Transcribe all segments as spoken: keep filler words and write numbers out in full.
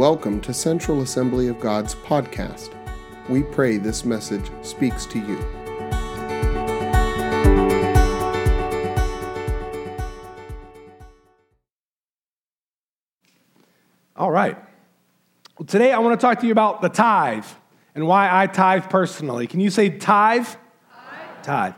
Welcome to Central Assembly of God's podcast. We pray this message speaks to you. All right. Well, today I want to talk to you about the tithe and why I tithe personally. Can you say tithe? Tithe. Tithe.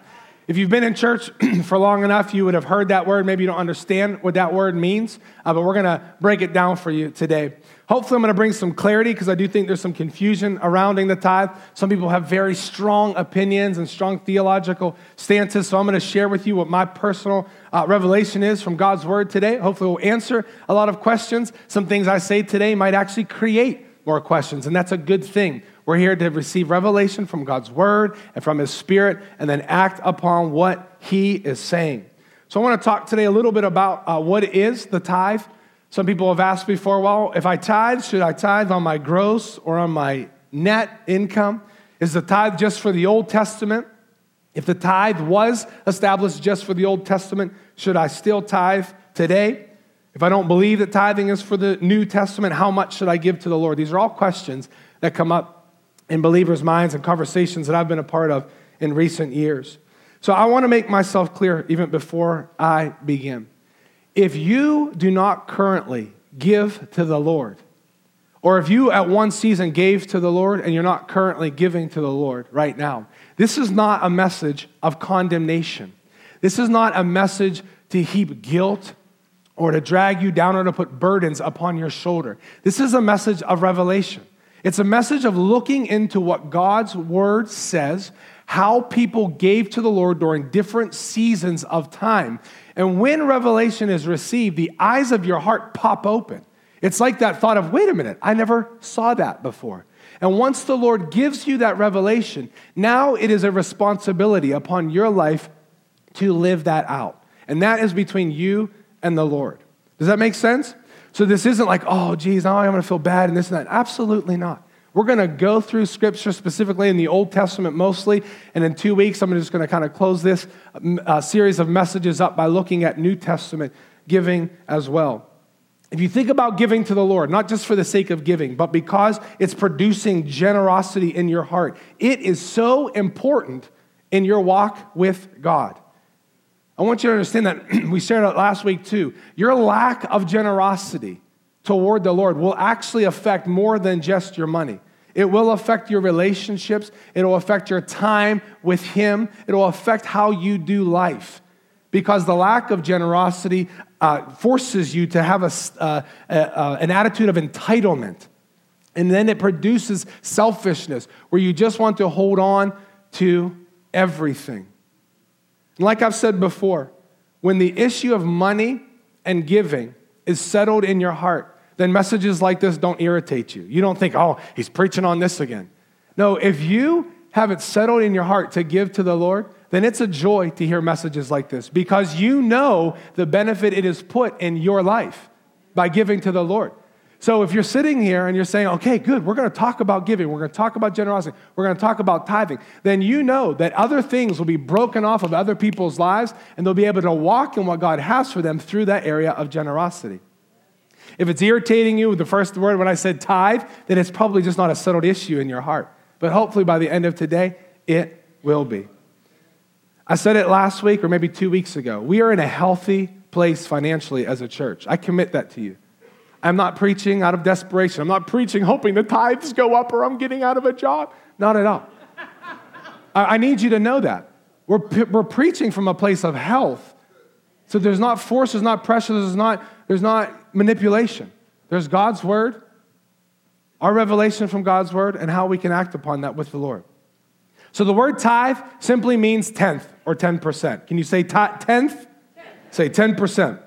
If you've been in church for long enough, you would have heard that word. Maybe you don't understand what that word means, uh, but we're going to break it down for you today. Hopefully, I'm going to bring some clarity because I do think there's some confusion around the tithe. Some people have very strong opinions and strong theological stances, so I'm going to share with you what my personal uh, revelation is from God's word today. Hopefully, we'll answer a lot of questions. Some things I say today might actually create more questions, and that's a good thing. We're here to receive revelation from God's word and from his spirit and then act upon what he is saying. So I want to talk today a little bit about uh, what is the tithe. Some people have asked before, well, if I tithe, should I tithe on my gross or on my net income? Is the tithe just for the Old Testament? If the tithe was established just for the Old Testament, should I still tithe today? If I don't believe that tithing is for the New Testament, how much should I give to the Lord? These are all questions that come up in believers' minds and conversations that I've been a part of in recent years. So I want to make myself clear even before I begin. If you do not currently give to the Lord, or if you at one season gave to the Lord and you're not currently giving to the Lord right now, this is not a message of condemnation. This is not a message to heap guilt or to drag you down or to put burdens upon your shoulder. This is a message of revelation. It's a message of looking into what God's word says, how people gave to the Lord during different seasons of time. And when revelation is received, the eyes of your heart pop open. It's like that thought of, wait a minute, I never saw that before. And once the Lord gives you that revelation, now it is a responsibility upon your life to live that out. And that is between you and the Lord. Does that make sense? So this isn't like, oh, geez, now I'm going to feel bad and this and that. Absolutely not. We're going to go through Scripture, specifically in the Old Testament mostly, and in two weeks, I'm just going to kind of close this uh, series of messages up by looking at New Testament giving as well. If you think about giving to the Lord, not just for the sake of giving, but because it's producing generosity in your heart, it is so important in your walk with God. I want you to understand that we shared it last week too. Your lack of generosity toward the Lord will actually affect more than just your money. It will affect your relationships. It will affect your time with him. It will affect how you do life because the lack of generosity uh, forces you to have a, uh, a, a, an attitude of entitlement. And then it produces selfishness where you just want to hold on to everything. Like I've said before, when the issue of money and giving is settled in your heart, then messages like this don't irritate you. You don't think, oh, he's preaching on this again. No, if you have it settled in your heart to give to the Lord, then it's a joy to hear messages like this because you know the benefit it is put in your life by giving to the Lord. So if you're sitting here and you're saying, okay, good, we're going to talk about giving, we're going to talk about generosity, we're going to talk about tithing, then you know that other things will be broken off of other people's lives and they'll be able to walk in what God has for them through that area of generosity. If it's irritating you with the first word when I said tithe, then it's probably just not a settled issue in your heart. But hopefully by the end of today, it will be. I said it last week or maybe two weeks ago. We are in a healthy place financially as a church. I commit that to you. I'm not preaching out of desperation. I'm not preaching hoping the tithes go up or I'm getting out of a job. Not at all. I need you to know that. We're, we're preaching from a place of health. So there's not force, there's not pressure, there's not, there's not manipulation. There's God's word, our revelation from God's word, and how we can act upon that with the Lord. So the word tithe simply means tenth or ten percent. Can you say tenth? Tenth. Say ten percent.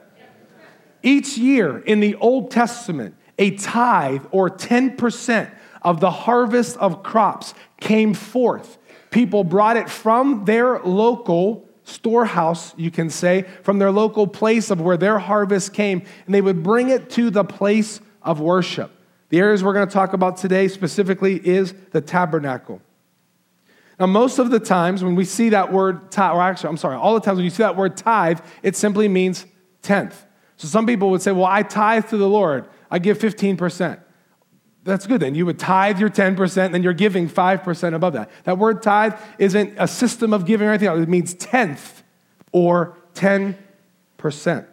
Each year in the Old Testament, a tithe or ten percent of the harvest of crops came forth. People brought it from their local storehouse, you can say, from their local place of where their harvest came, and they would bring it to the place of worship. The areas we're going to talk about today specifically is the tabernacle. Now, most of the times when we see that word tithe, or actually, I'm sorry, all the times when you see that word tithe, it simply means tenth. So some people would say, well, I tithe to the Lord. I give fifteen percent. That's good then. You would tithe your ten percent, then you're giving five percent above that. That word tithe isn't a system of giving or anything else. It means tenth or ten percent.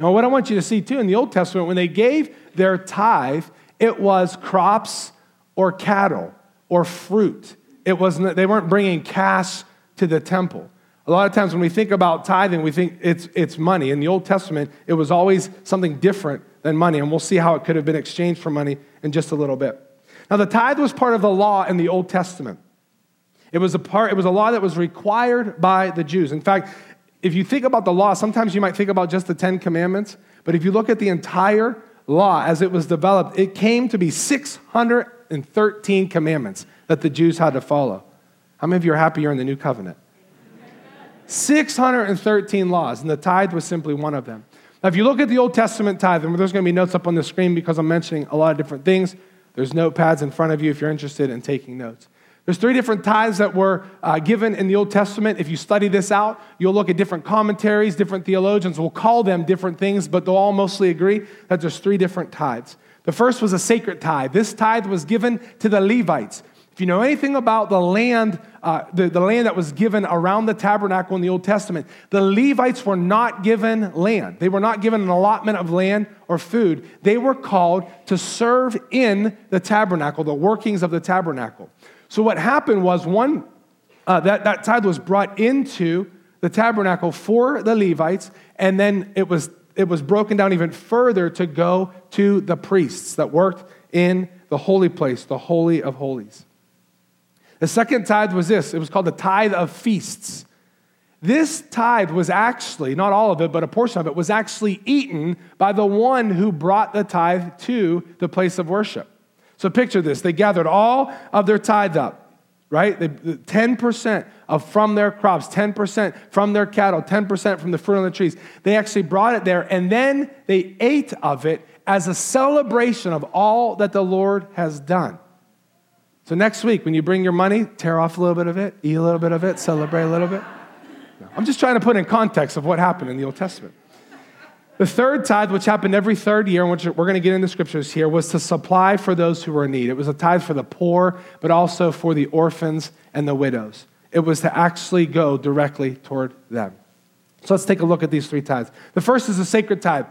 Now, what I want you to see too, in the Old Testament, when they gave their tithe, it was crops or cattle or fruit. It wasn't, they weren't bringing cash to the temple. A lot of times when we think about tithing, we think it's it's money. In the Old Testament, it was always something different than money, and we'll see how it could have been exchanged for money in just a little bit. Now, the tithe was part of the law in the Old Testament. It was a part. It was a law that was required by the Jews. In fact, if you think about the law, sometimes you might think about just the Ten Commandments, but if you look at the entire law as it was developed, it came to be six hundred thirteen commandments that the Jews had to follow. How many of you are happy you're in the New Covenant? six hundred thirteen laws, and the tithe was simply one of them. Now, if you look at the Old Testament tithe, and there's going to be notes up on the screen because I'm mentioning a lot of different things. There's notepads in front of you if you're interested in taking notes. There's three different tithes that were uh, given in the Old Testament. If you study this out, you'll look at different commentaries, different theologians will call them different things, but they'll all mostly agree that there's three different tithes. The first was a sacred tithe. This tithe was given to the Levites. If you know anything about the land, uh, the, the land that was given around the tabernacle in the Old Testament, the Levites were not given land. They were not given an allotment of land or food. They were called to serve in the tabernacle, the workings of the tabernacle. So what happened was one, uh, that, that tithe was brought into the tabernacle for the Levites, and then it was, it was broken down even further to go to the priests that worked in the holy place, the Holy of Holies. The second tithe was this. It was called the tithe of feasts. This tithe was actually, not all of it, but a portion of it, was actually eaten by the one who brought the tithe to the place of worship. So picture this. They gathered all of their tithe up, right? They, ten percent of from their crops, ten percent from their cattle, ten percent from the fruit on the trees. They actually brought it there, and then they ate of it as a celebration of all that the Lord has done. So next week, when you bring your money, tear off a little bit of it, eat a little bit of it, celebrate a little bit. No, I'm just trying to put in context of what happened in the Old Testament. The third tithe, which happened every third year, which we're going to get into scriptures here, was to supply for those who were in need. It was a tithe for the poor, but also for the orphans and the widows. It was to actually go directly toward them. So let's take a look at these three tithes. The first is the sacred tithe.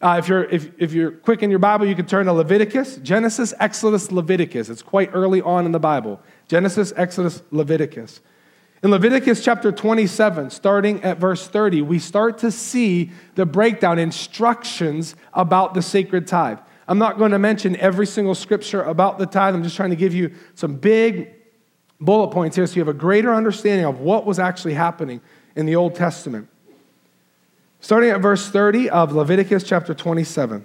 Uh, if you're if, if you're quick in your Bible, you can turn to Leviticus, Genesis, Exodus, Leviticus. It's quite early on in the Bible. Genesis, Exodus, Leviticus. In Leviticus chapter twenty-seven, starting at verse thirty, we start to see the breakdown, instructions about the sacred tithe. I'm not going to mention every single scripture about the tithe. I'm just trying to give you some big bullet points here so you have a greater understanding of what was actually happening in the Old Testament. Starting at verse thirty of Leviticus chapter twenty-seven.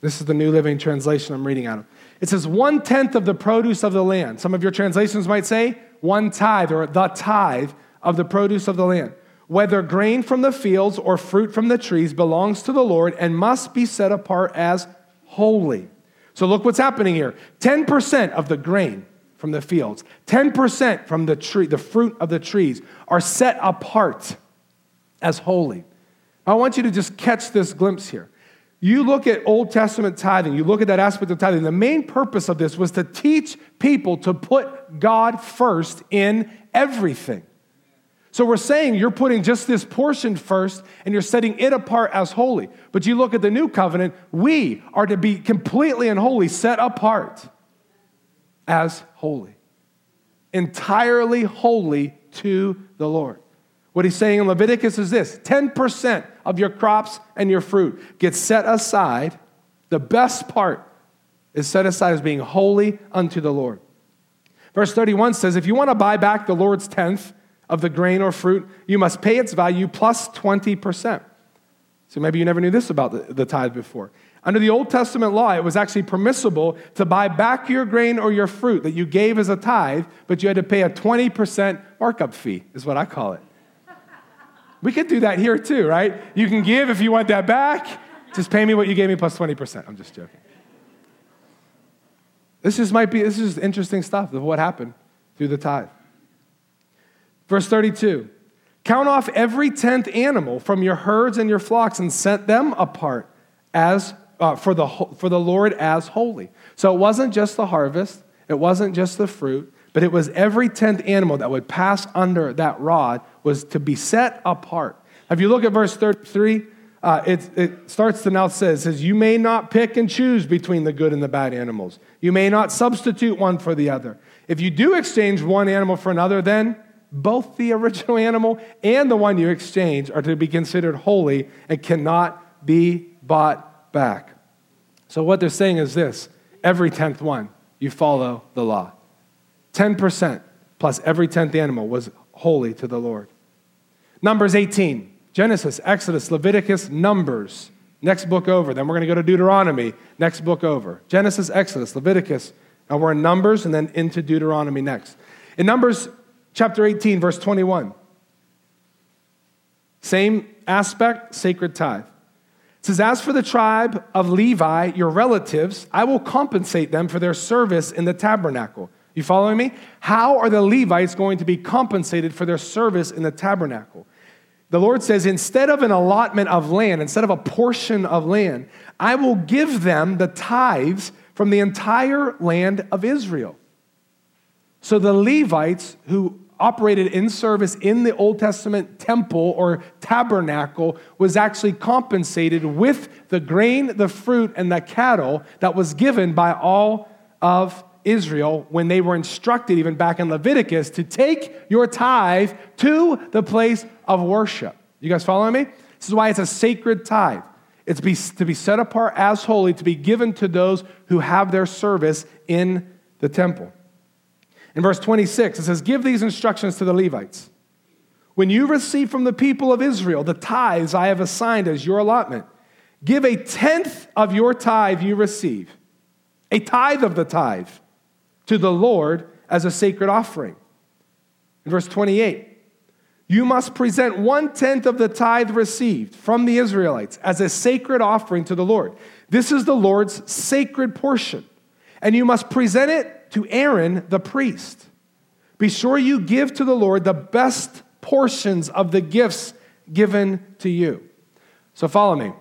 This is the New Living Translation I'm reading out of. It says, one-tenth of the produce of the land. Some of your translations might say, one tithe or the tithe of the produce of the land. Whether grain from the fields or fruit from the trees belongs to the Lord and must be set apart as holy. So look what's happening here. ten percent of the grain from the fields, ten percent from the tree, the fruit of the trees are set apart as holy. I want you to just catch this glimpse here. You look at Old Testament tithing, you look at that aspect of tithing, the main purpose of this was to teach people to put God first in everything. So we're saying you're putting just this portion first and you're setting it apart as holy. But you look at the new covenant, we are to be completely and wholly set apart as holy. Entirely holy to the Lord. What he's saying in Leviticus is this, ten percent of your crops and your fruit gets set aside. The best part is set aside as being holy unto the Lord. Verse thirty-one says, if you want to buy back the Lord's tenth of the grain or fruit, you must pay its value plus twenty percent. So maybe you never knew this about the, the tithe before. Under the Old Testament law, it was actually permissible to buy back your grain or your fruit that you gave as a tithe, but you had to pay a twenty percent markup fee, is what I call it. We could do that here too, right? You can give if you want that back. Just pay me what you gave me plus twenty percent. I'm just joking. This just might be, this is interesting stuff of what happened through the tithe. Verse thirty-two, count off every tenth animal from your herds and your flocks and set them apart as uh, for the for the Lord as holy. So it wasn't just the harvest, it wasn't just the fruit, but it was every tenth animal that would pass under that rod was to be set apart. If you look at verse thirty-three, uh, it, it starts to now say, it says, you may not pick and choose between the good and the bad animals. You may not substitute one for the other. If you do exchange one animal for another, then both the original animal and the one you exchange are to be considered holy and cannot be bought back. So what they're saying is this, every tenth one, you follow the law. ten percent plus every tenth animal was holy to the Lord. Numbers eighteen, Genesis, Exodus, Leviticus, Numbers. Next book over. Then we're going to go to Deuteronomy. Next book over. Genesis, Exodus, Leviticus. Now we're in Numbers and then into Deuteronomy next. In Numbers chapter eighteen, verse twenty-one. Same aspect, sacred tithe. It says, as for the tribe of Levi, your relatives, I will compensate them for their service in the tabernacle. You following me? How are the Levites going to be compensated for their service in the tabernacle? The Lord says, instead of an allotment of land, instead of a portion of land, I will give them the tithes from the entire land of Israel. So the Levites who operated in service in the Old Testament temple or tabernacle was actually compensated with the grain, the fruit, and the cattle that was given by all of Israel. Israel when they were instructed, even back in Leviticus, to take your tithe to the place of worship. You guys following me? This is why it's a sacred tithe. It's be, to be set apart as holy, to be given to those who have their service in the temple. In verse twenty-six, it says, give these instructions to the Levites. When you receive from the people of Israel the tithes I have assigned as your allotment, give a tenth of your tithe you receive, a tithe of the tithe, to the Lord as a sacred offering. In verse twenty-eight, you must present one-tenth of the tithe received from the Israelites as a sacred offering to the Lord. This is the Lord's sacred portion, and you must present it to Aaron the priest. Be sure you give to the Lord the best portions of the gifts given to you. So follow me.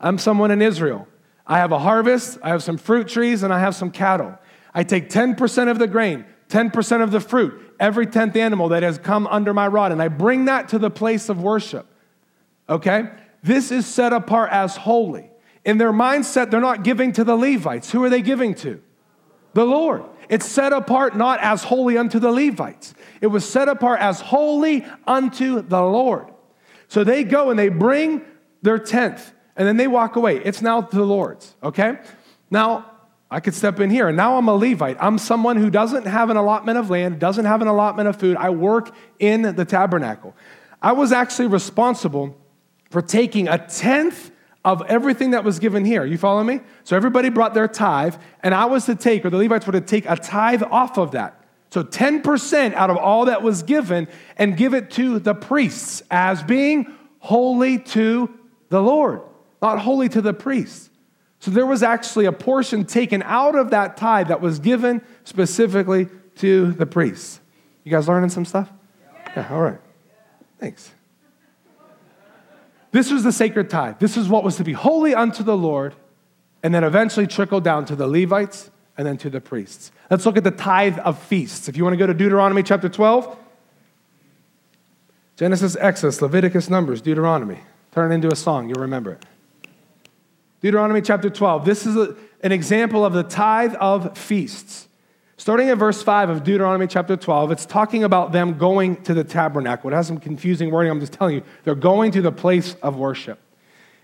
I'm someone in Israel. I have a harvest, I have some fruit trees, and I have some cattle. I take ten percent of the grain, ten percent of the fruit, every tenth animal that has come under my rod, and I bring that to the place of worship, okay? This is set apart as holy. In their mindset, they're not giving to the Levites. Who are they giving to? The Lord. It's set apart not as holy unto the Levites. It was set apart as holy unto the Lord. So they go and they bring their tenth, and then they walk away. It's now the Lord's, okay? Now, I could step in here, and now I'm a Levite. I'm someone who doesn't have an allotment of land, doesn't have an allotment of food. I work in the tabernacle. I was actually responsible for taking a tenth of everything that was given here. You follow me? So everybody brought their tithe, and I was to take, or the Levites were to take a tithe off of that. So ten percent out of all that was given, and give it to the priests as being holy to the Lord, not holy to the priests. So there was actually a portion taken out of that tithe that was given specifically to the priests. You guys learning some stuff? Yeah, yeah all right. Yeah. Thanks. This was the sacred tithe. This is what was to be holy unto the Lord, and then eventually trickled down to the Levites and then to the priests. Let's look at the tithe of feasts. If you want to go to Deuteronomy chapter twelve, Genesis, Exodus, Leviticus, Numbers, Deuteronomy. Turn it into a song. You'll remember it. Deuteronomy chapter twelve. This is a, an example of the tithe of feasts. Starting at verse five of Deuteronomy chapter twelve, it's talking about them going to the tabernacle. It has some confusing wording, I'm just telling you. They're going to the place of worship.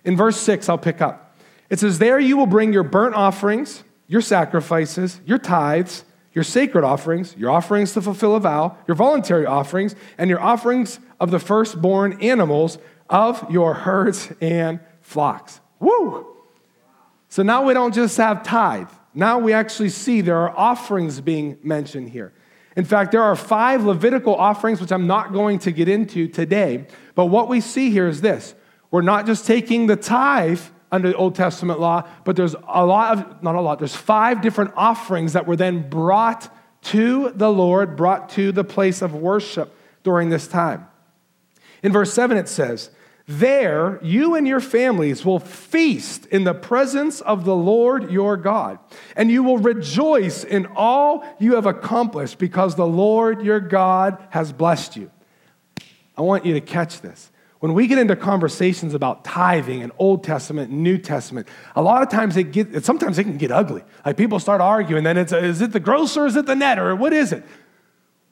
In verse six, I'll pick up. It says, there you will bring your burnt offerings, your sacrifices, your tithes, your sacred offerings, your offerings to fulfill a vow, your voluntary offerings, and your offerings of the firstborn animals of your herds and flocks. Woo! So now we don't just have tithe. Now we actually see there are offerings being mentioned here. In fact, there are five Levitical offerings, which I'm not going to get into today. But what we see here is this. We're not just taking the tithe under the Old Testament law, but there's a lot of, not a lot, there's five different offerings that were then brought to the Lord, brought to the place of worship during this time. In verse seven, it says, There, you and your families will feast in the presence of the Lord your God, and you will rejoice in all you have accomplished because the Lord your God has blessed you. I want you to catch this. When we get into conversations about tithing and Old Testament, New Testament, a lot of times it get, sometimes it can get ugly. Like people start arguing, then it's, is it the gross or is it the net or what is it?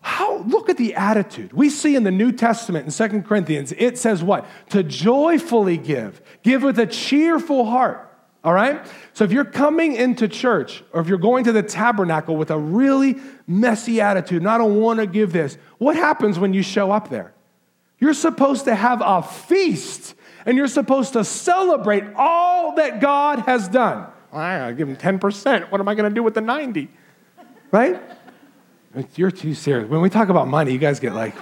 How, look at the attitude. We see in the New Testament in Second Corinthians, it says what? To joyfully give, give with a cheerful heart, all right? So if you're coming into church or if you're going to the tabernacle with a really messy attitude, and I don't want to give this, what happens when you show up there? You're supposed to have a feast, and you're supposed to celebrate all that God has done. I give him ten percent. What am I going to do with the ninety? Right? You're too serious. When we talk about money, you guys get like,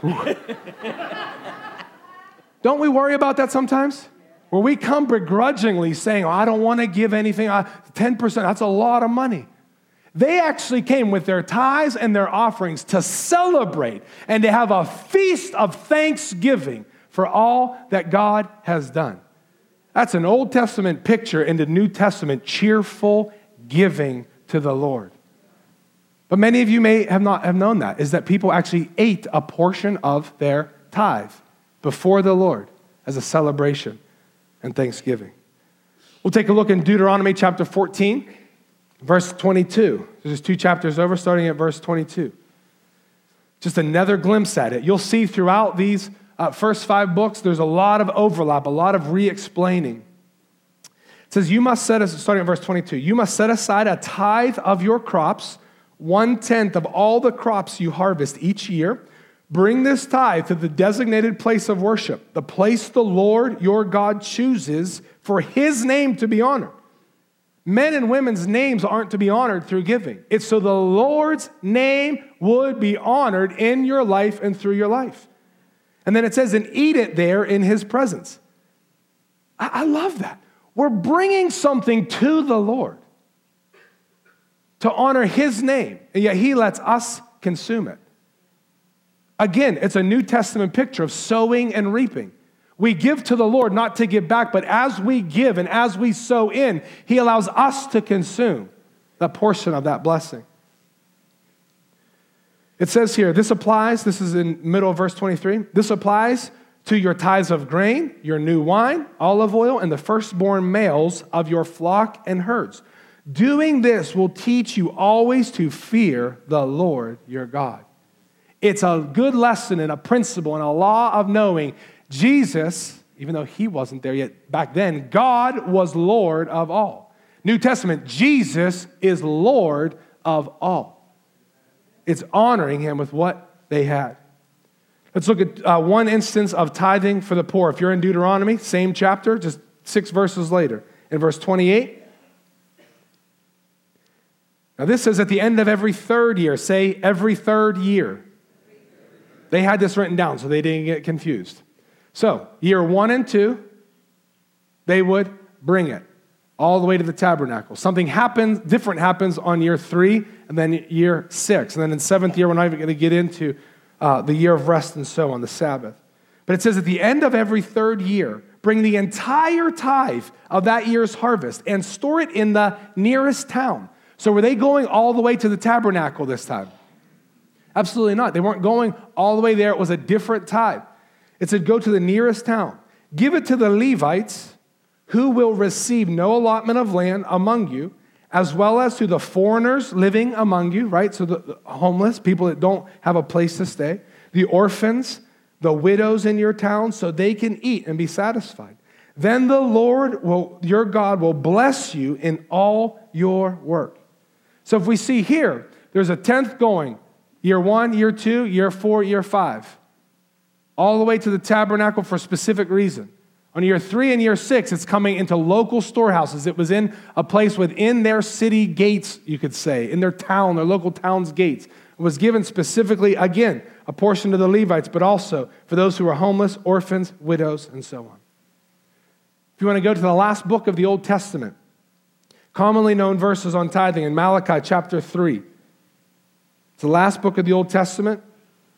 don't we worry about that sometimes? Where we come begrudgingly saying, oh, I don't want to give anything. I, ten percent, that's a lot of money. They actually came with their tithes and their offerings to celebrate and to have a feast of thanksgiving for all that God has done. That's an Old Testament picture into New Testament cheerful giving to the Lord. But many of you may have not have known that, is that people actually ate a portion of their tithe before the Lord as a celebration and thanksgiving. We'll take a look in Deuteronomy chapter fourteen. Verse twenty-two, there's two chapters over, starting at verse twenty-two. Just another glimpse at it. You'll see throughout these uh, first five books, there's a lot of overlap, a lot of re-explaining. It says, you must set, as- starting at verse twenty-two, you must set aside a tithe of your crops, one-tenth of all the crops you harvest each year. Bring this tithe to the designated place of worship, the place the Lord your God chooses for his name to be honored. Men and women's names aren't to be honored through giving. It's so the Lord's name would be honored in your life and through your life. And then it says, and eat it there in his presence. I, I love that. We're bringing something to the Lord to honor his name, and yet he lets us consume it. Again, it's a New Testament picture of sowing and reaping. We give to the Lord not to give back, but as we give and as we sow in, he allows us to consume the portion of that blessing. It says here, this applies, this is in middle of verse twenty-three, this applies to your tithes of grain, your new wine, olive oil, and the firstborn males of your flock and herds. Doing this will teach you always to fear the Lord your God. It's a good lesson and a principle and a law of knowing Jesus, even though he wasn't there yet back then, God was Lord of all. New Testament, Jesus is Lord of all. It's honoring him with what they had. Let's look at uh, one instance of tithing for the poor. If you're in Deuteronomy, same chapter, just six verses later. In verse twenty-eight, now this says at the end of every third year, say every third year. They had this written down so they didn't get confused. So, year one and two, they would bring it all the way to the tabernacle. Something happens, different happens on year three, and then year six. And then in seventh year, we're not even going to get into uh, the year of rest and so on, the Sabbath. But it says at the end of every third year, bring the entire tithe of that year's harvest and store it in the nearest town. So were they going all the way to the tabernacle this time? Absolutely not. They weren't going all the way there. It was a different tithe. It said, go to the nearest town. Give it to the Levites, who will receive no allotment of land among you, as well as to the foreigners living among you, right? So the homeless, people that don't have a place to stay, the orphans, the widows in your town, so they can eat and be satisfied. Then the Lord, will, your God, will bless you in all your work. So if we see here, there's a tenth going, year one, year two, year four, year five. All the way to the tabernacle for a specific reason. On year three and year six, it's coming into local storehouses. It was in a place within their city gates, you could say, in their town, their local town's gates. It was given specifically, again, a portion to the Levites, but also for those who were homeless, orphans, widows, and so on. If you want to go to the last book of the Old Testament, commonly known verses on tithing in Malachi chapter three. It's the last book of the Old Testament,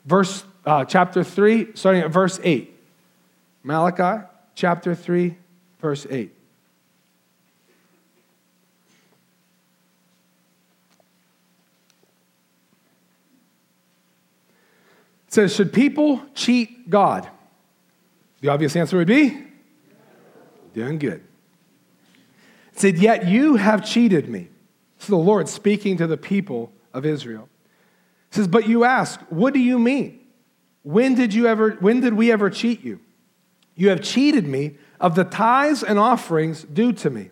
verse Uh, chapter three, starting at verse eight. Malachi chapter three, verse eight. It says, should people cheat God? The obvious answer would be, doing good. It said, yet you have cheated me. This is the Lord speaking to the people of Israel. It says, but you ask, what do you mean? When did you ever, when did we ever cheat you? You have cheated me of the tithes and offerings due to me.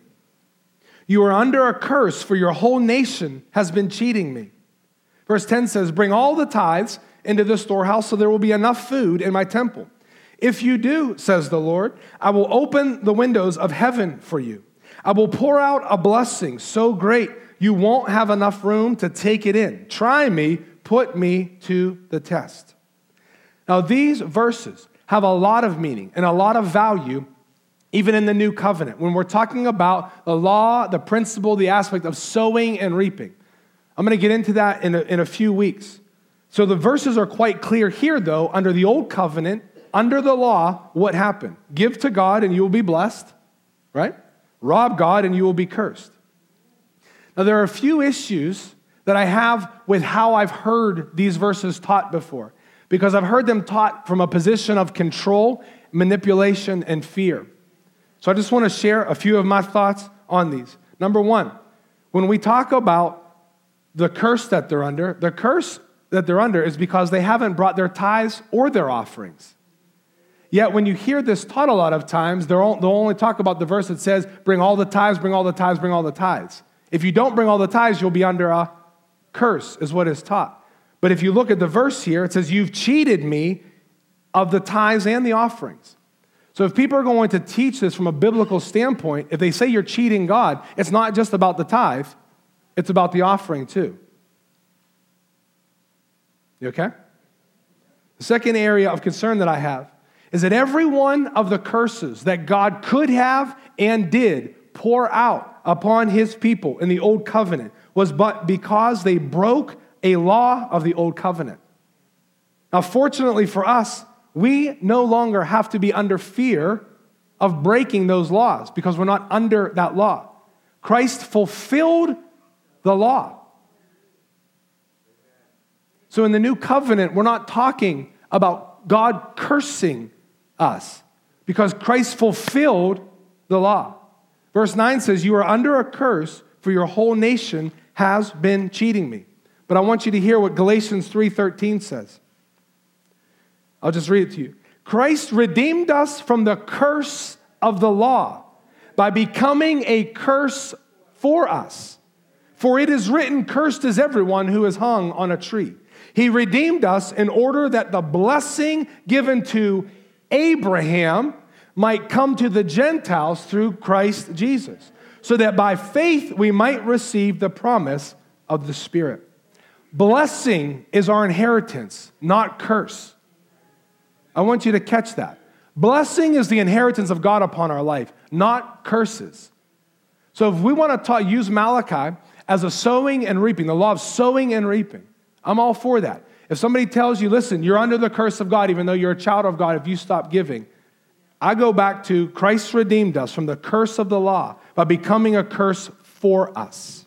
You are under a curse, for your whole nation has been cheating me. Verse ten says, bring all the tithes into the storehouse, so there will be enough food in my temple. If you do, says the Lord, I will open the windows of heaven for you. I will pour out a blessing so great you won't have enough room to take it in. Try me, put me to the test. Now, these verses have a lot of meaning and a lot of value, even in the new covenant, when we're talking about the law, the principle, the aspect of sowing and reaping. I'm going to get into that in a, in a few weeks. So the verses are quite clear here, though, under the old covenant, under the law, what happened? Give to God and you will be blessed, right? Rob God and you will be cursed. Now, there are a few issues that I have with how I've heard these verses taught before, because I've heard them taught from a position of control, manipulation, and fear. So I just want to share a few of my thoughts on these. Number one, when we talk about the curse that they're under, the curse that they're under is because they haven't brought their tithes or their offerings. Yet when you hear this taught a lot of times, they'll only talk about the verse that says, bring all the tithes, bring all the tithes, bring all the tithes. If you don't bring all the tithes, you'll be under a curse, is what is taught. But if you look at the verse here, it says, you've cheated me of the tithes and the offerings. So if people are going to teach this from a biblical standpoint, if they say you're cheating God, it's not just about the tithe, it's about the offering too. You okay? The second area of concern that I have is that every one of the curses that God could have and did pour out upon his people in the old covenant was but because they broke a law of the old covenant. Now, fortunately for us, we no longer have to be under fear of breaking those laws because we're not under that law. Christ fulfilled the law. So in the new covenant, we're not talking about God cursing us because Christ fulfilled the law. Verse nine says, you are under a curse, for your whole nation has been cheating me. But I want you to hear what Galatians three thirteen says. I'll just read it to you. Christ redeemed us from the curse of the law by becoming a curse for us. For it is written, cursed is everyone who is hung on a tree. He redeemed us in order that the blessing given to Abraham might come to the Gentiles through Christ Jesus, so that by faith we might receive the promise of the Spirit. Blessing is our inheritance, not curse. I want you to catch that. Blessing is the inheritance of God upon our life, not curses. So if we want to ta- use Malachi as a sowing and reaping, the law of sowing and reaping, I'm all for that. If somebody tells you, listen, you're under the curse of God, even though you're a child of God, if you stop giving, I go back to Christ redeemed us from the curse of the law by becoming a curse for us.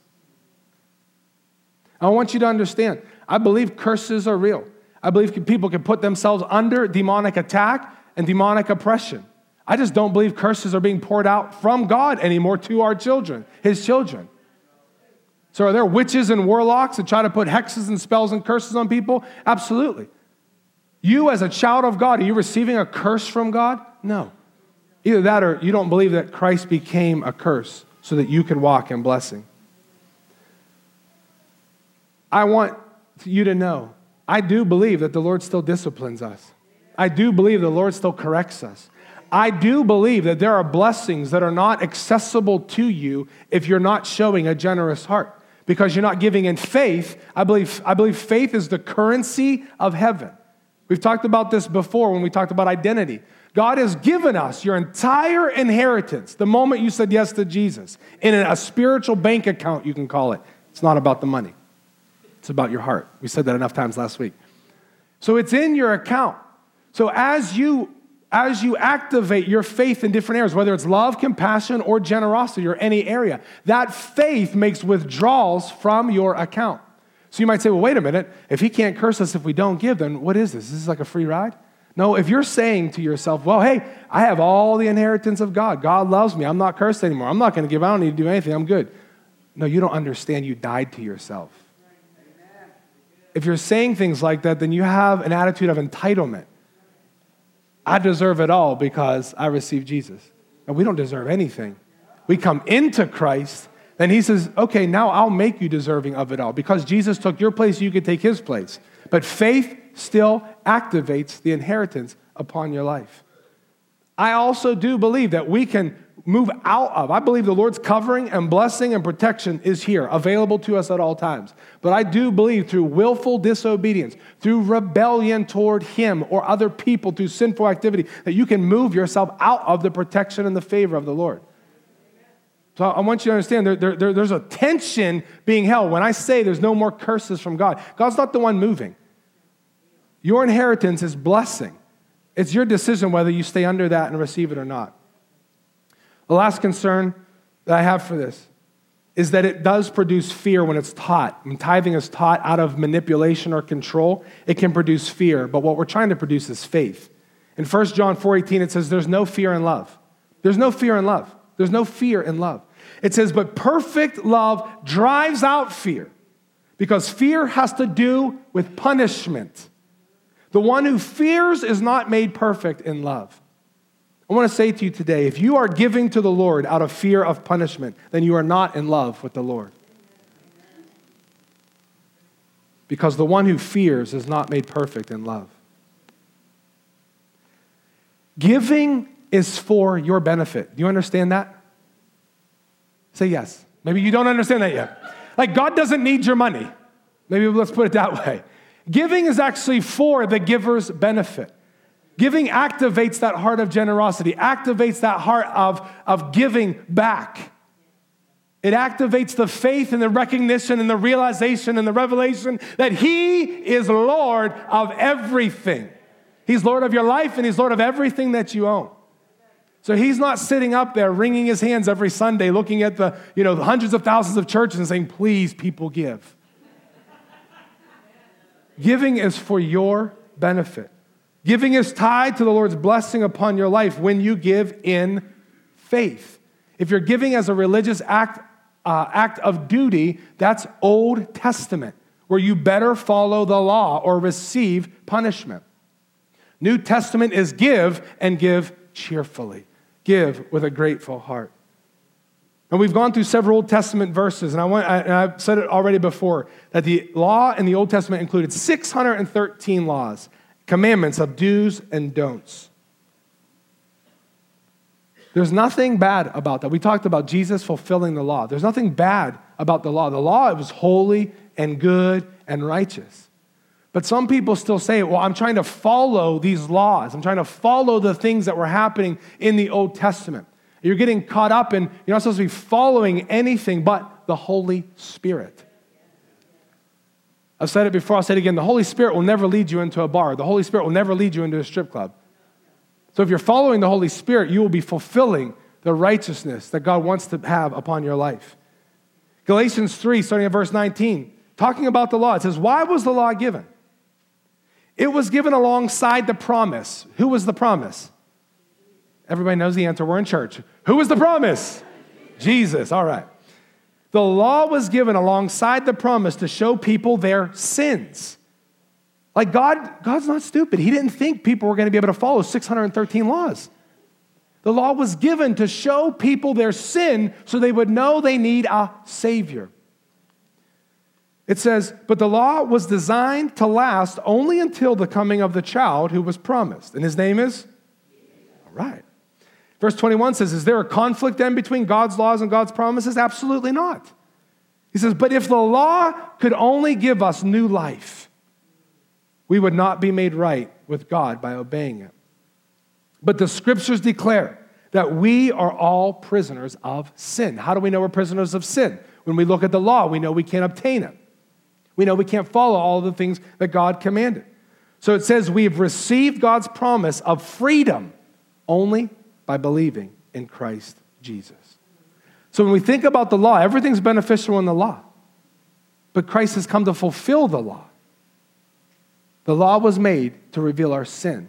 I want you to understand, I believe curses are real. I believe people can put themselves under demonic attack and demonic oppression. I just don't believe curses are being poured out from God anymore to our children, his children. So are there witches and warlocks that try to put hexes and spells and curses on people? Absolutely. You as a child of God, are you receiving a curse from God? No. Either that or you don't believe that Christ became a curse so that you could walk in blessing. I want you to know, I do believe that the Lord still disciplines us. I do believe the Lord still corrects us. I do believe that there are blessings that are not accessible to you if you're not showing a generous heart, because you're not giving in faith. I believe, I believe faith is the currency of heaven. We've talked about this before when we talked about identity. God has given us your entire inheritance the moment you said yes to Jesus in a spiritual bank account, you can call it. It's not about the money. It's about your heart. We said that enough times last week. So it's in your account. So as you as you activate your faith in different areas, whether it's love, compassion, or generosity, or any area, that faith makes withdrawals from your account. So you might say, well, wait a minute. If he can't curse us if we don't give, then what is this? This is like a free ride? No, if you're saying to yourself, well, hey, I have all the inheritance of God. God loves me. I'm not cursed anymore. I'm not going to give. I don't need to do anything. I'm good. No, you don't understand. You died to yourself. If you're saying things like that, then you have an attitude of entitlement. I deserve it all because I received Jesus. And we don't deserve anything. We come into Christ, then he says, okay, now I'll make you deserving of it all. Because Jesus took your place, you could take his place. But faith still activates the inheritance upon your life. I also do believe that we can move out of. I believe the Lord's covering and blessing and protection is here, available to us at all times. But I do believe through willful disobedience, through rebellion toward him or other people, through sinful activity, that you can move yourself out of the protection and the favor of the Lord. So I want you to understand there, there, there, there's a tension being held. When I say there's no more curses from God, God's not the one moving. Your inheritance is blessing. It's your decision whether you stay under that and receive it or not. The last concern that I have for this is that it does produce fear when it's taught. When tithing is taught out of manipulation or control, it can produce fear. But what we're trying to produce is faith. In First John four eighteen, it says, there's no fear in love. There's no fear in love. There's no fear in love. It says, but perfect love drives out fear, because fear has to do with punishment. The one who fears is not made perfect in love. I want to say to you today, if you are giving to the Lord out of fear of punishment, then you are not in love with the Lord. Because the one who fears is not made perfect in love. Giving is for your benefit. Do you understand that? Say yes. Maybe you don't understand that yet. Like, God doesn't need your money. Maybe let's put it that way. Giving is actually for the giver's benefit. Giving activates that heart of generosity, activates that heart of, of giving back. It activates the faith and the recognition and the realization and the revelation that he is Lord of everything. He's Lord of your life, and he's Lord of everything that you own. So he's not sitting up there wringing his hands every Sunday, looking at the, you know, the hundreds of thousands of churches and saying, please, people, give. Giving is for your benefit. Giving is tied to the Lord's blessing upon your life when you give in faith. If you're giving as a religious act, uh, act of duty, that's Old Testament, where you better follow the law or receive punishment. New Testament is give, and give cheerfully. Give with a grateful heart. And we've gone through several Old Testament verses, and, I want, I, and I've said it already before, that the law in the Old Testament included six hundred thirteen laws, commandments of do's and don'ts. There's nothing bad about that. We talked about Jesus fulfilling the law. There's nothing bad about the law. The law, it was holy and good and righteous. But some people still say, well, I'm trying to follow these laws. I'm trying to follow the things that were happening in the Old Testament. You're getting caught up in, you're not supposed to be following anything but the Holy Spirit. I've said it before, I'll say it again. The Holy Spirit will never lead you into a bar. The Holy Spirit will never lead you into a strip club. So if you're following the Holy Spirit, you will be fulfilling the righteousness that God wants to have upon your life. Galatians three, starting at verse nineteen, talking about the law, it says, why was the law given? It was given alongside the promise. Who was the promise? Everybody knows the answer. We're in church. Who was the promise? Jesus. All right. The law was given alongside the promise to show people their sins. Like, God, God's not stupid. He didn't think people were going to be able to follow six hundred thirteen laws. The law was given to show people their sin so they would know they need a Savior. It says, but the law was designed to last only until the coming of the child who was promised. And his name is? All right. Verse twenty-one says, is there a conflict then between God's laws and God's promises? Absolutely not. He says, but if the law could only give us new life, we would not be made right with God by obeying it. But the scriptures declare that we are all prisoners of sin. How do we know we're prisoners of sin? When we look at the law, we know we can't obtain it. We know we can't follow all the things that God commanded. So it says we've received God's promise of freedom only by believing in Christ Jesus. So when we think about the law, everything's beneficial in the law. But Christ has come to fulfill the law. The law was made to reveal our sin.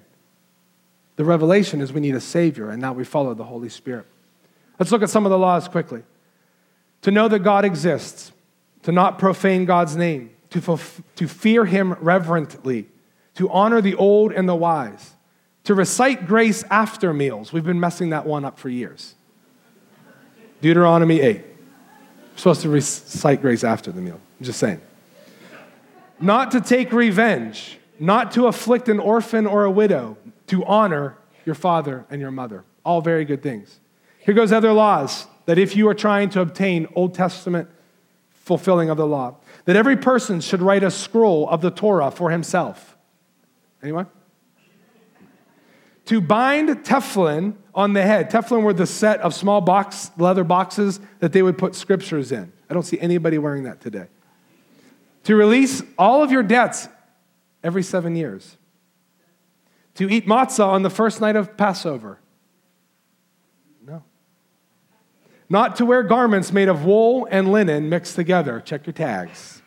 The revelation is we need a Savior, and now we follow the Holy Spirit. Let's look at some of the laws quickly. To know that God exists, to not profane God's name, to, f- to fear him reverently, to honor the old and the wise, to recite grace after meals. We've been messing that one up for years. Deuteronomy eight. We're supposed to recite grace after the meal. I'm just saying. Not to take revenge, not to afflict an orphan or a widow, to honor your father and your mother. All very good things. Here goes other laws that if you are trying to obtain Old Testament fulfilling of the law, that every person should write a scroll of the Torah for himself. Anyone? To bind Tefillin on the head. Tefillin were the set of small box, leather boxes that they would put scriptures in. I don't see anybody wearing that today. To release all of your debts every seven years. To eat matzah on the first night of Passover. No. Not to wear garments made of wool and linen mixed together. Check your tags.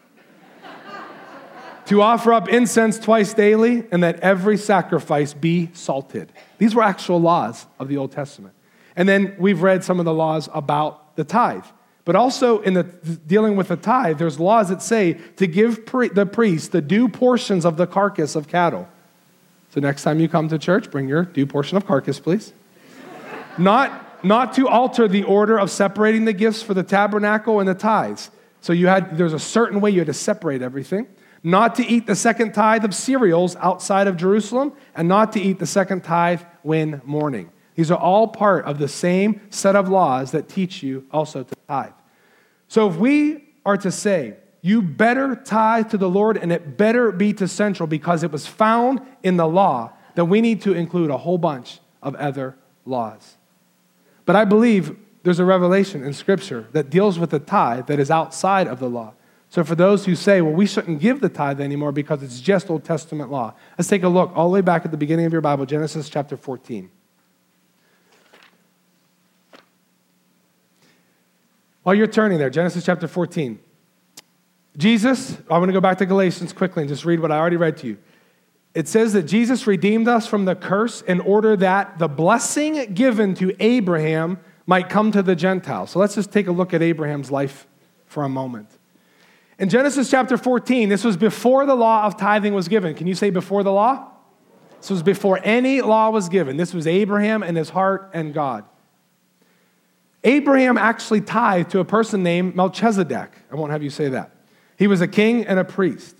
To offer up incense twice daily, and that every sacrifice be salted. These were actual laws of the Old Testament. And then we've read some of the laws about the tithe. But also in the dealing with the tithe, there's laws that say to give pre- the priest the due portions of the carcass of cattle. So next time you come to church, bring your due portion of carcass, please. not, not to alter the order of separating the gifts for the tabernacle and the tithes. So you had there's a certain way you had to separate everything. Not to eat the second tithe of cereals outside of Jerusalem, and not to eat the second tithe when mourning. These are all part of the same set of laws that teach you also to tithe. So if we are to say, you better tithe to the Lord, and it better be to central, because it was found in the law, that we need to include a whole bunch of other laws. But I believe there's a revelation in Scripture that deals with the tithe that is outside of the law. So for those who say, well, we shouldn't give the tithe anymore because it's just Old Testament law. Let's take a look all the way back at the beginning of your Bible, Genesis chapter fourteen. While you're turning there, Genesis chapter fourteen. Jesus, I'm going to go back to Galatians quickly and just read what I already read to you. It says that Jesus redeemed us from the curse in order that the blessing given to Abraham might come to the Gentiles. So let's just take a look at Abraham's life for a moment. In Genesis chapter fourteen, this was before the law of tithing was given. Can you say before the law? This was before any law was given. This was Abraham and his heart and God. Abraham actually tithed to a person named Melchizedek. I won't have you say that. He was a king and a priest.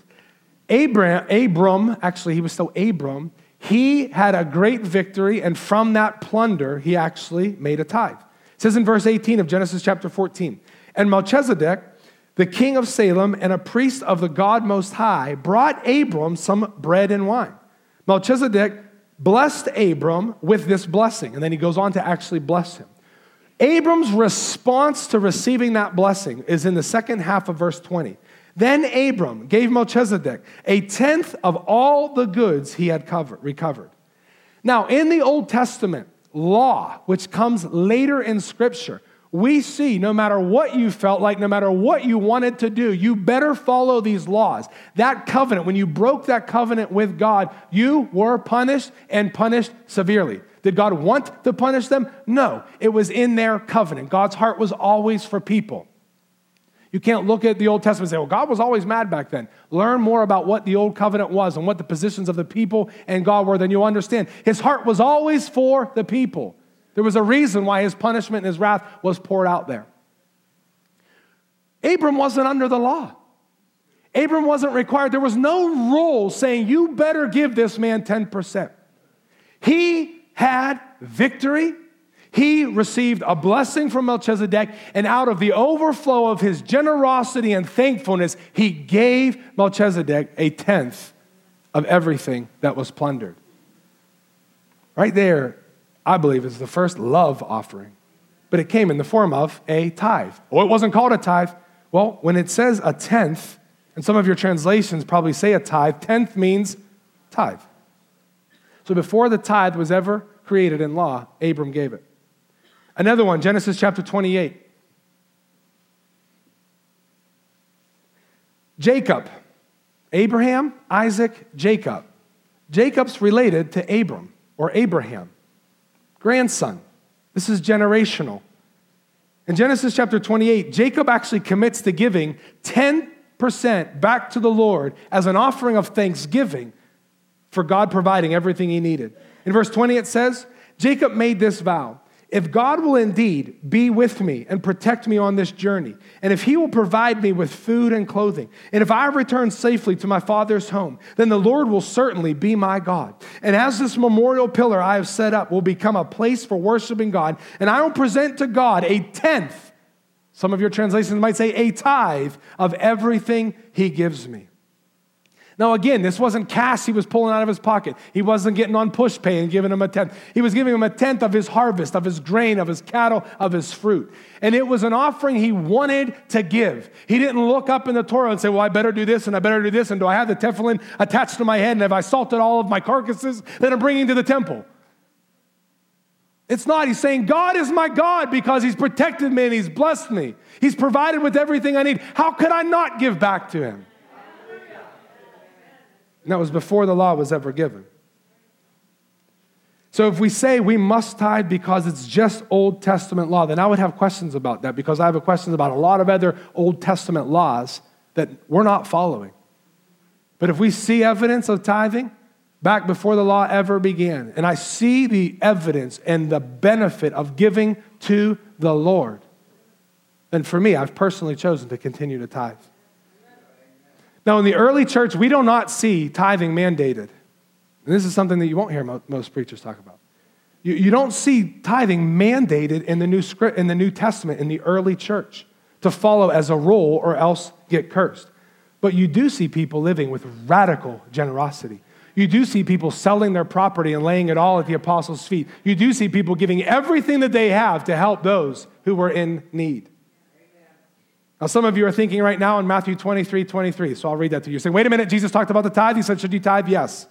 Abraham, Abram, actually he was still Abram, he had a great victory, and from that plunder, he actually made a tithe. It says in verse eighteen of Genesis chapter fourteen, and Melchizedek, the king of Salem and a priest of the God Most High, brought Abram some bread and wine. Melchizedek blessed Abram with this blessing, and then he goes on to actually bless him. Abram's response to receiving that blessing is in the second half of verse twenty. Then Abram gave Melchizedek a tenth of all the goods he had covered, recovered. Now, in the Old Testament law, which comes later in Scripture, we see no matter what you felt like, no matter what you wanted to do, you better follow these laws. That covenant, when you broke that covenant with God, you were punished and punished severely. Did God want to punish them? No, it was in their covenant. God's heart was always for people. You can't look at the Old Testament and say, well, God was always mad back then. Learn more about what the Old Covenant was and what the positions of the people and God were, then you'll understand. His heart was always for the people. There was a reason why his punishment and his wrath was poured out there. Abram wasn't under the law. Abram wasn't required. There was no rule saying, you better give this man ten percent. He had victory. He received a blessing from Melchizedek, and out of the overflow of his generosity and thankfulness, he gave Melchizedek a tenth of everything that was plundered. Right there, I believe, is the first love offering, but it came in the form of a tithe. Oh, it wasn't called a tithe. Well, when it says a tenth, and some of your translations probably say a tithe, tenth means tithe. So before the tithe was ever created in law, Abram gave it. Another one, Genesis chapter twenty-eight. Jacob, Abraham, Isaac, Jacob. Jacob's related to Abram or Abraham, grandson. This is generational. In Genesis chapter twenty-eight, Jacob actually commits to giving ten percent back to the Lord as an offering of thanksgiving for God providing everything he needed. In verse twenty, it says, Jacob made this vow. If God will indeed be with me and protect me on this journey, and if he will provide me with food and clothing, and if I return safely to my father's home, then the Lord will certainly be my God. And as this memorial pillar I have set up will become a place for worshiping God, and I will present to God a tenth, some of your translations might say a tithe, of everything he gives me. Now, again, this wasn't cash he was pulling out of his pocket. He wasn't getting on push pay and giving him a tenth. He was giving him a tenth of his harvest, of his grain, of his cattle, of his fruit. And it was an offering he wanted to give. He didn't look up in the Torah and say, well, I better do this and I better do this. And do I have the tefillin attached to my head? And have I salted all of my carcasses that I'm bringing to the temple? It's not. He's saying, God is my God because he's protected me and he's blessed me. He's provided with everything I need. How could I not give back to him? And that was before the law was ever given. So if we say we must tithe because it's just Old Testament law, then I would have questions about that, because I have a question about a lot of other Old Testament laws that we're not following. But if we see evidence of tithing back before the law ever began, and I see the evidence and the benefit of giving to the Lord, then for me, I've personally chosen to continue to tithe. Now, in the early church, we do not see tithing mandated. And this is something that you won't hear most preachers talk about. You, you don't see tithing mandated in the, New script, in the New Testament, in the early church, to follow as a rule or else get cursed. But you do see people living with radical generosity. You do see people selling their property and laying it all at the apostles' feet. You do see people giving everything that they have to help those who were in need. Now, some of you are thinking right now in Matthew twenty-three, twenty-three, so I'll read that to you. You're saying, wait a minute, Jesus talked about the tithe. He said, should you tithe? Yes.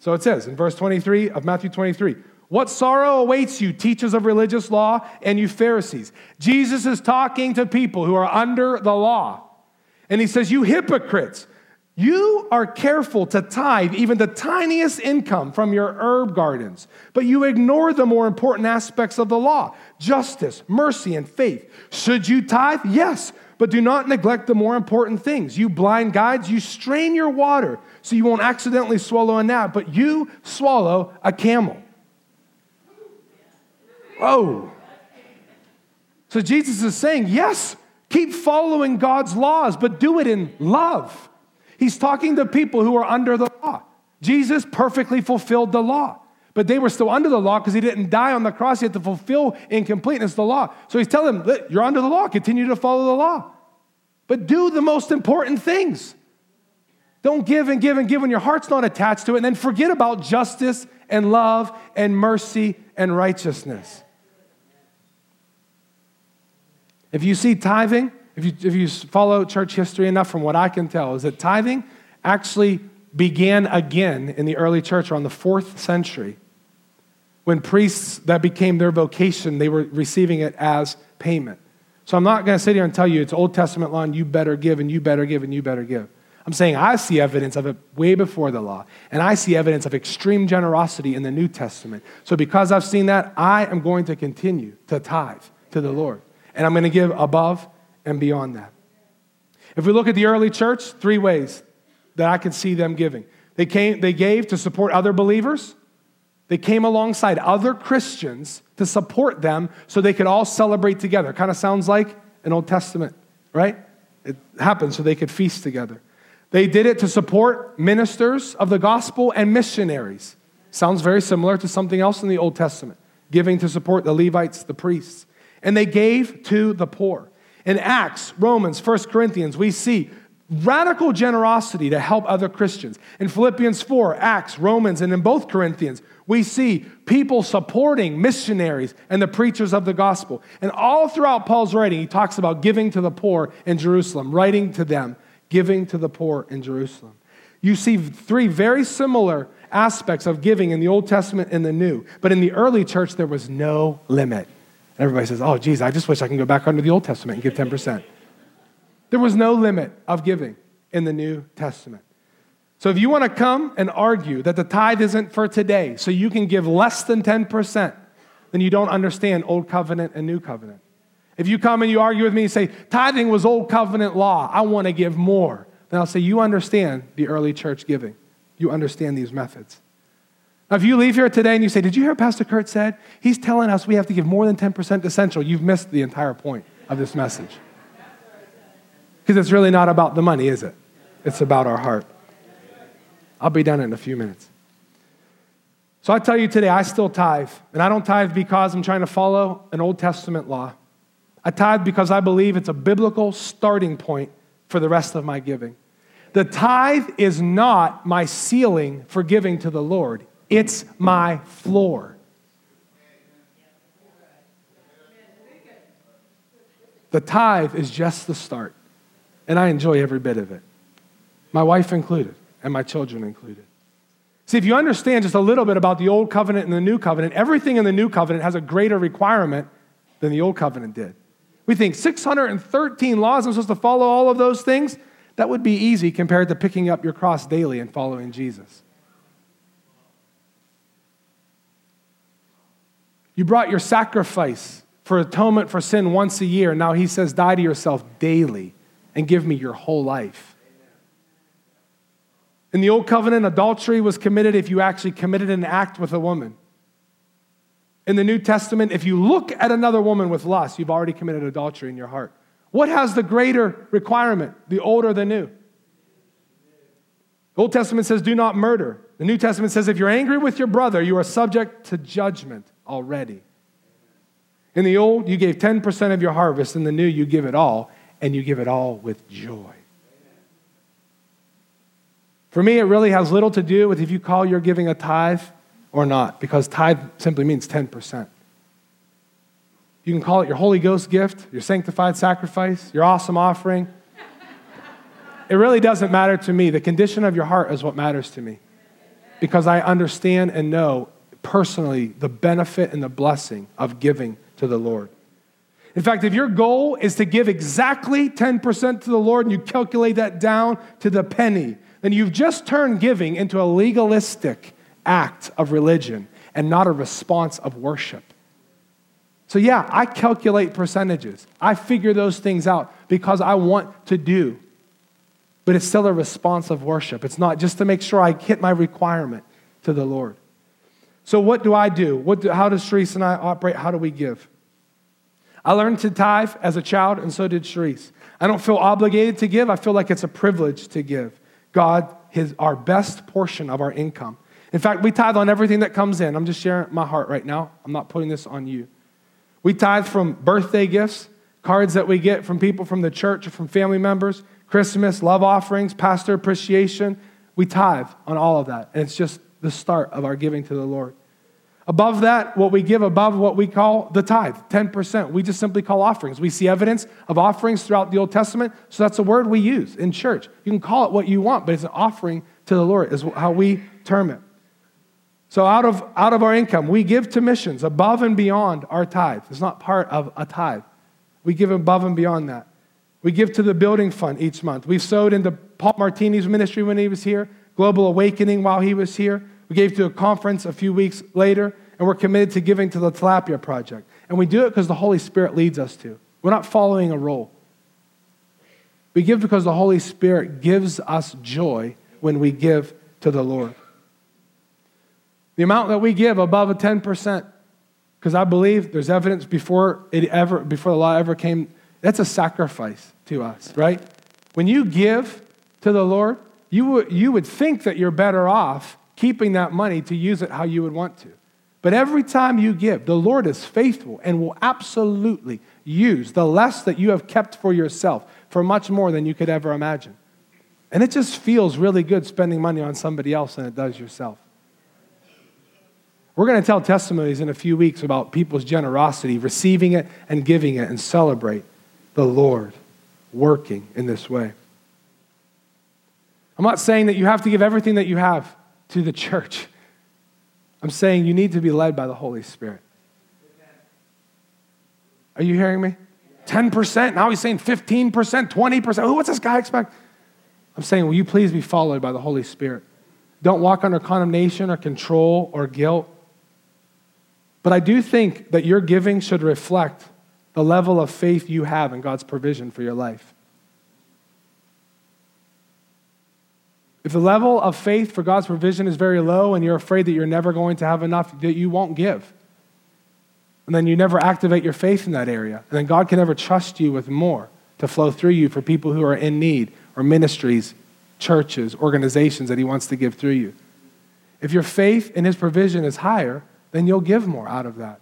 So it says in verse twenty-three of Matthew twenty-three, what sorrow awaits you, teachers of religious law and you Pharisees. Jesus is talking to people who are under the law. And he says, you hypocrites, you are careful to tithe even the tiniest income from your herb gardens, but you ignore the more important aspects of the law, justice, mercy, and faith. Should you tithe? Yes. But do not neglect the more important things. You blind guides, you strain your water so you won't accidentally swallow a gnat, but you swallow a camel. Whoa. So Jesus is saying, yes, keep following God's laws, but do it in love. He's talking to people who are under the law. Jesus perfectly fulfilled the law, but they were still under the law because he didn't die on the cross yet to fulfill in completeness the law. So he's telling them, you're under the law, continue to follow the law. But do the most important things. Don't give and give and give when your heart's not attached to it, and then forget about justice and love and mercy and righteousness. If you see tithing, if you, if you follow church history enough, from what I can tell, is that tithing actually began again in the early church around the fourth century, when priests, that became their vocation, they were receiving it as payment. So I'm not going to sit here and tell you it's Old Testament law and you better give and you better give and you better give. I'm saying I see evidence of it way before the law, and I see evidence of extreme generosity in the New Testament. So because I've seen that, I am going to continue to tithe to the Lord, and I'm going to give above and beyond that. If we look at the early church, three ways that I could see them giving. They came, they gave to support other believers. They came alongside other Christians to support them so they could all celebrate together. Kind of sounds like an Old Testament, right? It happened so they could feast together. They did it to support ministers of the gospel and missionaries. Sounds very similar to something else in the Old Testament, giving to support the Levites, the priests. And they gave to the poor. In Acts, Romans, First Corinthians, we see radical generosity to help other Christians. In Philippians four, Acts, Romans, and in both Corinthians, we see people supporting missionaries and the preachers of the gospel. And all throughout Paul's writing, he talks about giving to the poor in Jerusalem, writing to them, giving to the poor in Jerusalem. You see three very similar aspects of giving in the Old Testament and the New. But in the early church, there was no limit. And everybody says, oh, geez, I just wish I can go back under the Old Testament and give ten percent. There was no limit of giving in the New Testament. So if you want to come and argue that the tithe isn't for today, so you can give less than ten percent, then you don't understand Old Covenant and New Covenant. If you come and you argue with me and say, tithing was Old Covenant law, I want to give more, then I'll say, you understand the early church giving. You understand these methods. Now, if you leave here today and you say, did you hear what Pastor Kurt said? He's telling us we have to give more than ten percent to Central. You've missed the entire point of this message. Because it's really not about the money, is it? It's about our heart. I'll be done in a few minutes. So I tell you today, I still tithe. And I don't tithe because I'm trying to follow an Old Testament law. I tithe because I believe it's a biblical starting point for the rest of my giving. The tithe is not my ceiling for giving to the Lord. It's my floor. The tithe is just the start. And I enjoy every bit of it. My wife included, and my children included. See, if you understand just a little bit about the Old Covenant and the New Covenant, everything in the New Covenant has a greater requirement than the Old Covenant did. We think six hundred thirteen laws, I'm supposed to follow all of those things? That would be easy compared to picking up your cross daily and following Jesus. You brought your sacrifice for atonement for sin once a year. Now he says, die to yourself daily and give me your whole life. In the Old Covenant, adultery was committed if you actually committed an act with a woman. In the New Testament, if you look at another woman with lust, you've already committed adultery in your heart. What has the greater requirement, the old or the new? The Old Testament says, do not murder. The New Testament says, if you're angry with your brother, you are subject to judgment already. In the old, you gave ten percent of your harvest. In the new, you give it all, and you give it all with joy. For me, it really has little to do with if you call your giving a tithe or not, because tithe simply means ten percent. You can call it your Holy Ghost gift, your sanctified sacrifice, your awesome offering. It really doesn't matter to me. The condition of your heart is what matters to me, because I understand and know personally the benefit and the blessing of giving to the Lord. In fact, if your goal is to give exactly ten percent to the Lord and you calculate that down to the penny, then you've just turned giving into a legalistic act of religion and not a response of worship. So yeah, I calculate percentages. I figure those things out because I want to do. But it's still a response of worship. It's not just to make sure I hit my requirement to the Lord. So what do I do? What do how does Sharice and I operate? How do we give? I learned to tithe as a child, and so did Sharice. I don't feel obligated to give. I feel like it's a privilege to give God his our best portion of our income. In fact, we tithe on everything that comes in. I'm just sharing my heart right now. I'm not putting this on you. We tithe from birthday gifts, cards that we get from people from the church or from family members, Christmas, love offerings, pastor appreciation. We tithe on all of that. And it's just the start of our giving to the Lord. Above that, what we give above what we call the tithe, ten percent. We just simply call offerings. We see evidence of offerings throughout the Old Testament, so that's a word we use in church. You can call it what you want, but it's an offering to the Lord is how we term it. So out of, out of our income, we give to missions above and beyond our tithe. It's not part of a tithe. We give above and beyond that. We give to the building fund each month. We've sowed into Paul Martini's ministry when he was here, Global Awakening while he was here. We gave to a conference a few weeks later, and we're committed to giving to the Tilapia Project. And we do it because the Holy Spirit leads us to. We're not following a role. We give because the Holy Spirit gives us joy when we give to the Lord. The amount that we give above a ten percent, because I believe there's evidence before it ever, before the law ever came, that's a sacrifice to us, right? When you give to the Lord, you would, you would think that you're better off keeping that money to use it how you would want to. But every time you give, the Lord is faithful and will absolutely use the less that you have kept for yourself for much more than you could ever imagine. And it just feels really good spending money on somebody else than it does yourself. We're going to tell testimonies in a few weeks about people's generosity, receiving it and giving it, and celebrate the Lord working in this way. I'm not saying that you have to give everything that you have. to the church. I'm saying you need to be led by the Holy Spirit. Are you hearing me? ten percent, now he's saying fifteen percent, twenty percent. Ooh, what's this guy expect? I'm saying, will you please be followed by the Holy Spirit? Don't walk under condemnation or control or guilt. But I do think that your giving should reflect the level of faith you have in God's provision for your life. If the level of faith for God's provision is very low and you're afraid that you're never going to have enough, that you won't give. And then you never activate your faith in that area. And then God can never trust you with more to flow through you for people who are in need or ministries, churches, organizations that he wants to give through you. If your faith in his provision is higher, then you'll give more out of that.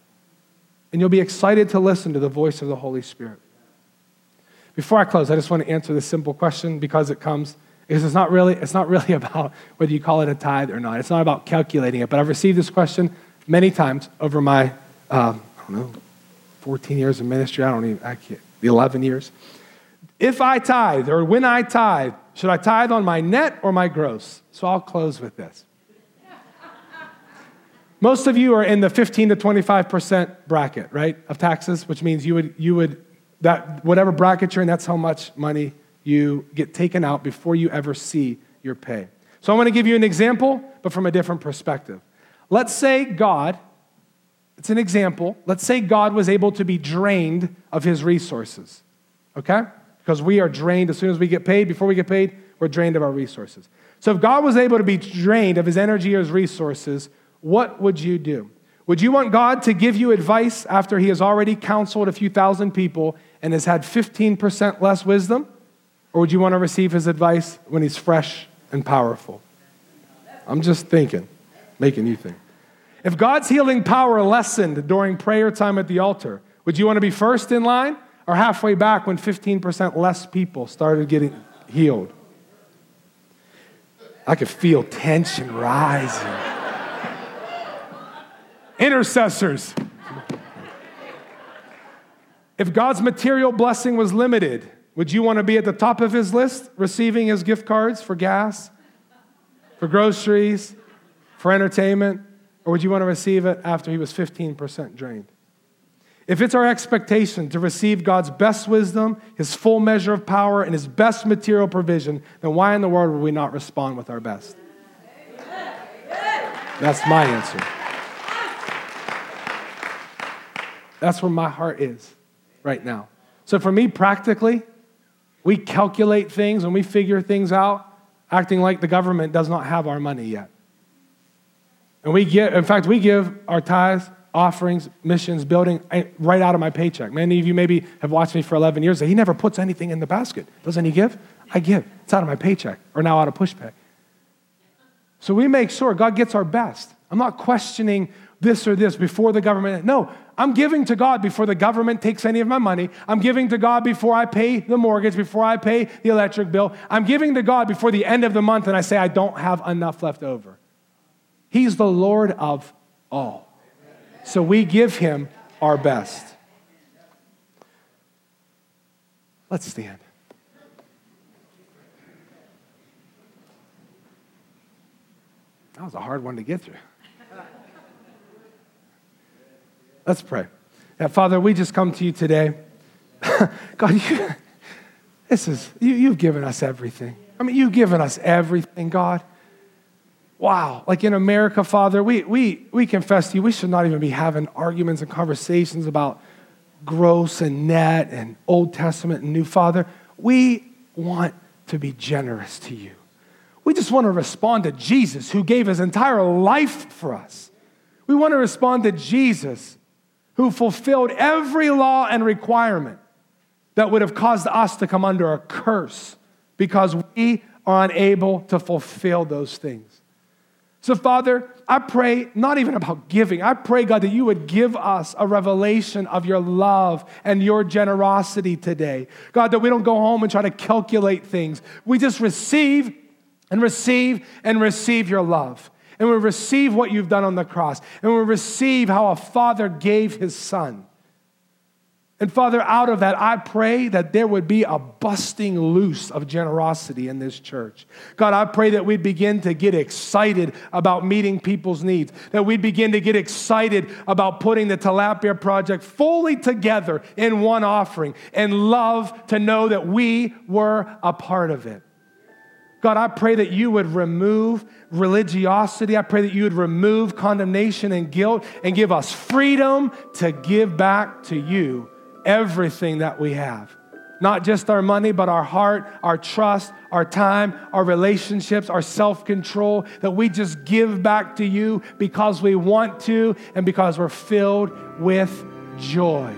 And you'll be excited to listen to the voice of the Holy Spirit. Before I close, I just want to answer this simple question because it comes, because it's not really, it's not really about whether you call it a tithe or not. It's not about calculating it, but I've received this question many times over my, um, I don't know, fourteen years of ministry. I don't even, I can't, eleven years. If I tithe or when I tithe, should I tithe on my net or my gross? So I'll close with this. Most of you are in the fifteen to twenty-five percent bracket, right, of taxes, which means you would, you would that whatever bracket you're in, that's how much money you get taken out before you ever see your pay. So I want to give you an example, but from a different perspective. Let's say God, it's an example, let's say God was able to be drained of his resources, okay? Because we are drained as soon as we get paid, before we get paid, we're drained of our resources. So if God was able to be drained of his energy or his resources, what would you do? Would you want God to give you advice after he has already counseled a few thousand people and has had fifteen percent less wisdom? Or would you want to receive his advice when he's fresh and powerful? I'm just thinking, making you think. If God's healing power lessened during prayer time at the altar, would you want to be first in line or halfway back when fifteen percent less people started getting healed? I could feel tension rising. Intercessors. If God's material blessing was limited, would you want to be at the top of his list, receiving his gift cards for gas, for groceries, for entertainment, or would you want to receive it after he was fifteen percent drained? If it's our expectation to receive God's best wisdom, his full measure of power, and his best material provision, then why in the world would we not respond with our best? That's my answer. That's where my heart is right now. So for me, practically, we calculate things and we figure things out, acting like the government does not have our money yet. And we give, in fact, we give our tithes, offerings, missions, building right out of my paycheck. Many of you maybe have watched me for eleven years. He never puts anything in the basket. Doesn't he give? I give. It's out of my paycheck or now out of push pay. So we make sure God gets our best. I'm not questioning this or this before the government. No, I'm giving to God before the government takes any of my money. I'm giving to God before I pay the mortgage, before I pay the electric bill. I'm giving to God before the end of the month and I say, I don't have enough left over. He's the Lord of all. So we give him our best. Let's stand. That was a hard one to get through. Let's pray. Yeah, Father, we just come to you today. God, you, this is, you, you've given us everything. I mean, you've given us everything, God. Wow. Like in America, Father, we we we confess to you, we should not even be having arguments and conversations about gross and net and Old Testament and New, Father. We want to be generous to you. We just want to respond to Jesus who gave his entire life for us. We want to respond to Jesus who fulfilled every law and requirement that would have caused us to come under a curse because we are unable to fulfill those things. So, Father, I pray not even about giving. I pray, God, that you would give us a revelation of your love and your generosity today. God, that we don't go home and try to calculate things. We just receive and receive and receive your love. And we receive what you've done on the cross. And we receive how a father gave his son. And Father, out of that, I pray that there would be a busting loose of generosity in this church. God, I pray that we'd begin to get excited about meeting people's needs, that we'd begin to get excited about putting the Tilapia Project fully together in one offering and love to know that we were a part of it. God, I pray that you would remove religiosity. I pray that you would remove condemnation and guilt and give us freedom to give back to you everything that we have. Not just our money, but our heart, our trust, our time, our relationships, our self-control, that we just give back to you because we want to and because we're filled with joy.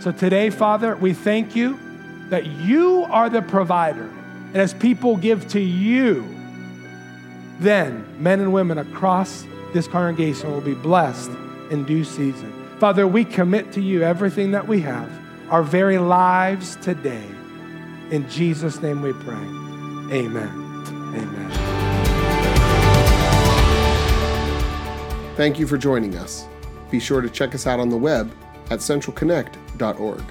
So today, Father, we thank you that you are the provider. And as people give to you, then men and women across this congregation will be blessed in due season. Father, we commit to you everything that we have, our very lives today. In Jesus' name we pray. Amen. Amen. Thank you for joining us. Be sure to check us out on the web at central connect dot org.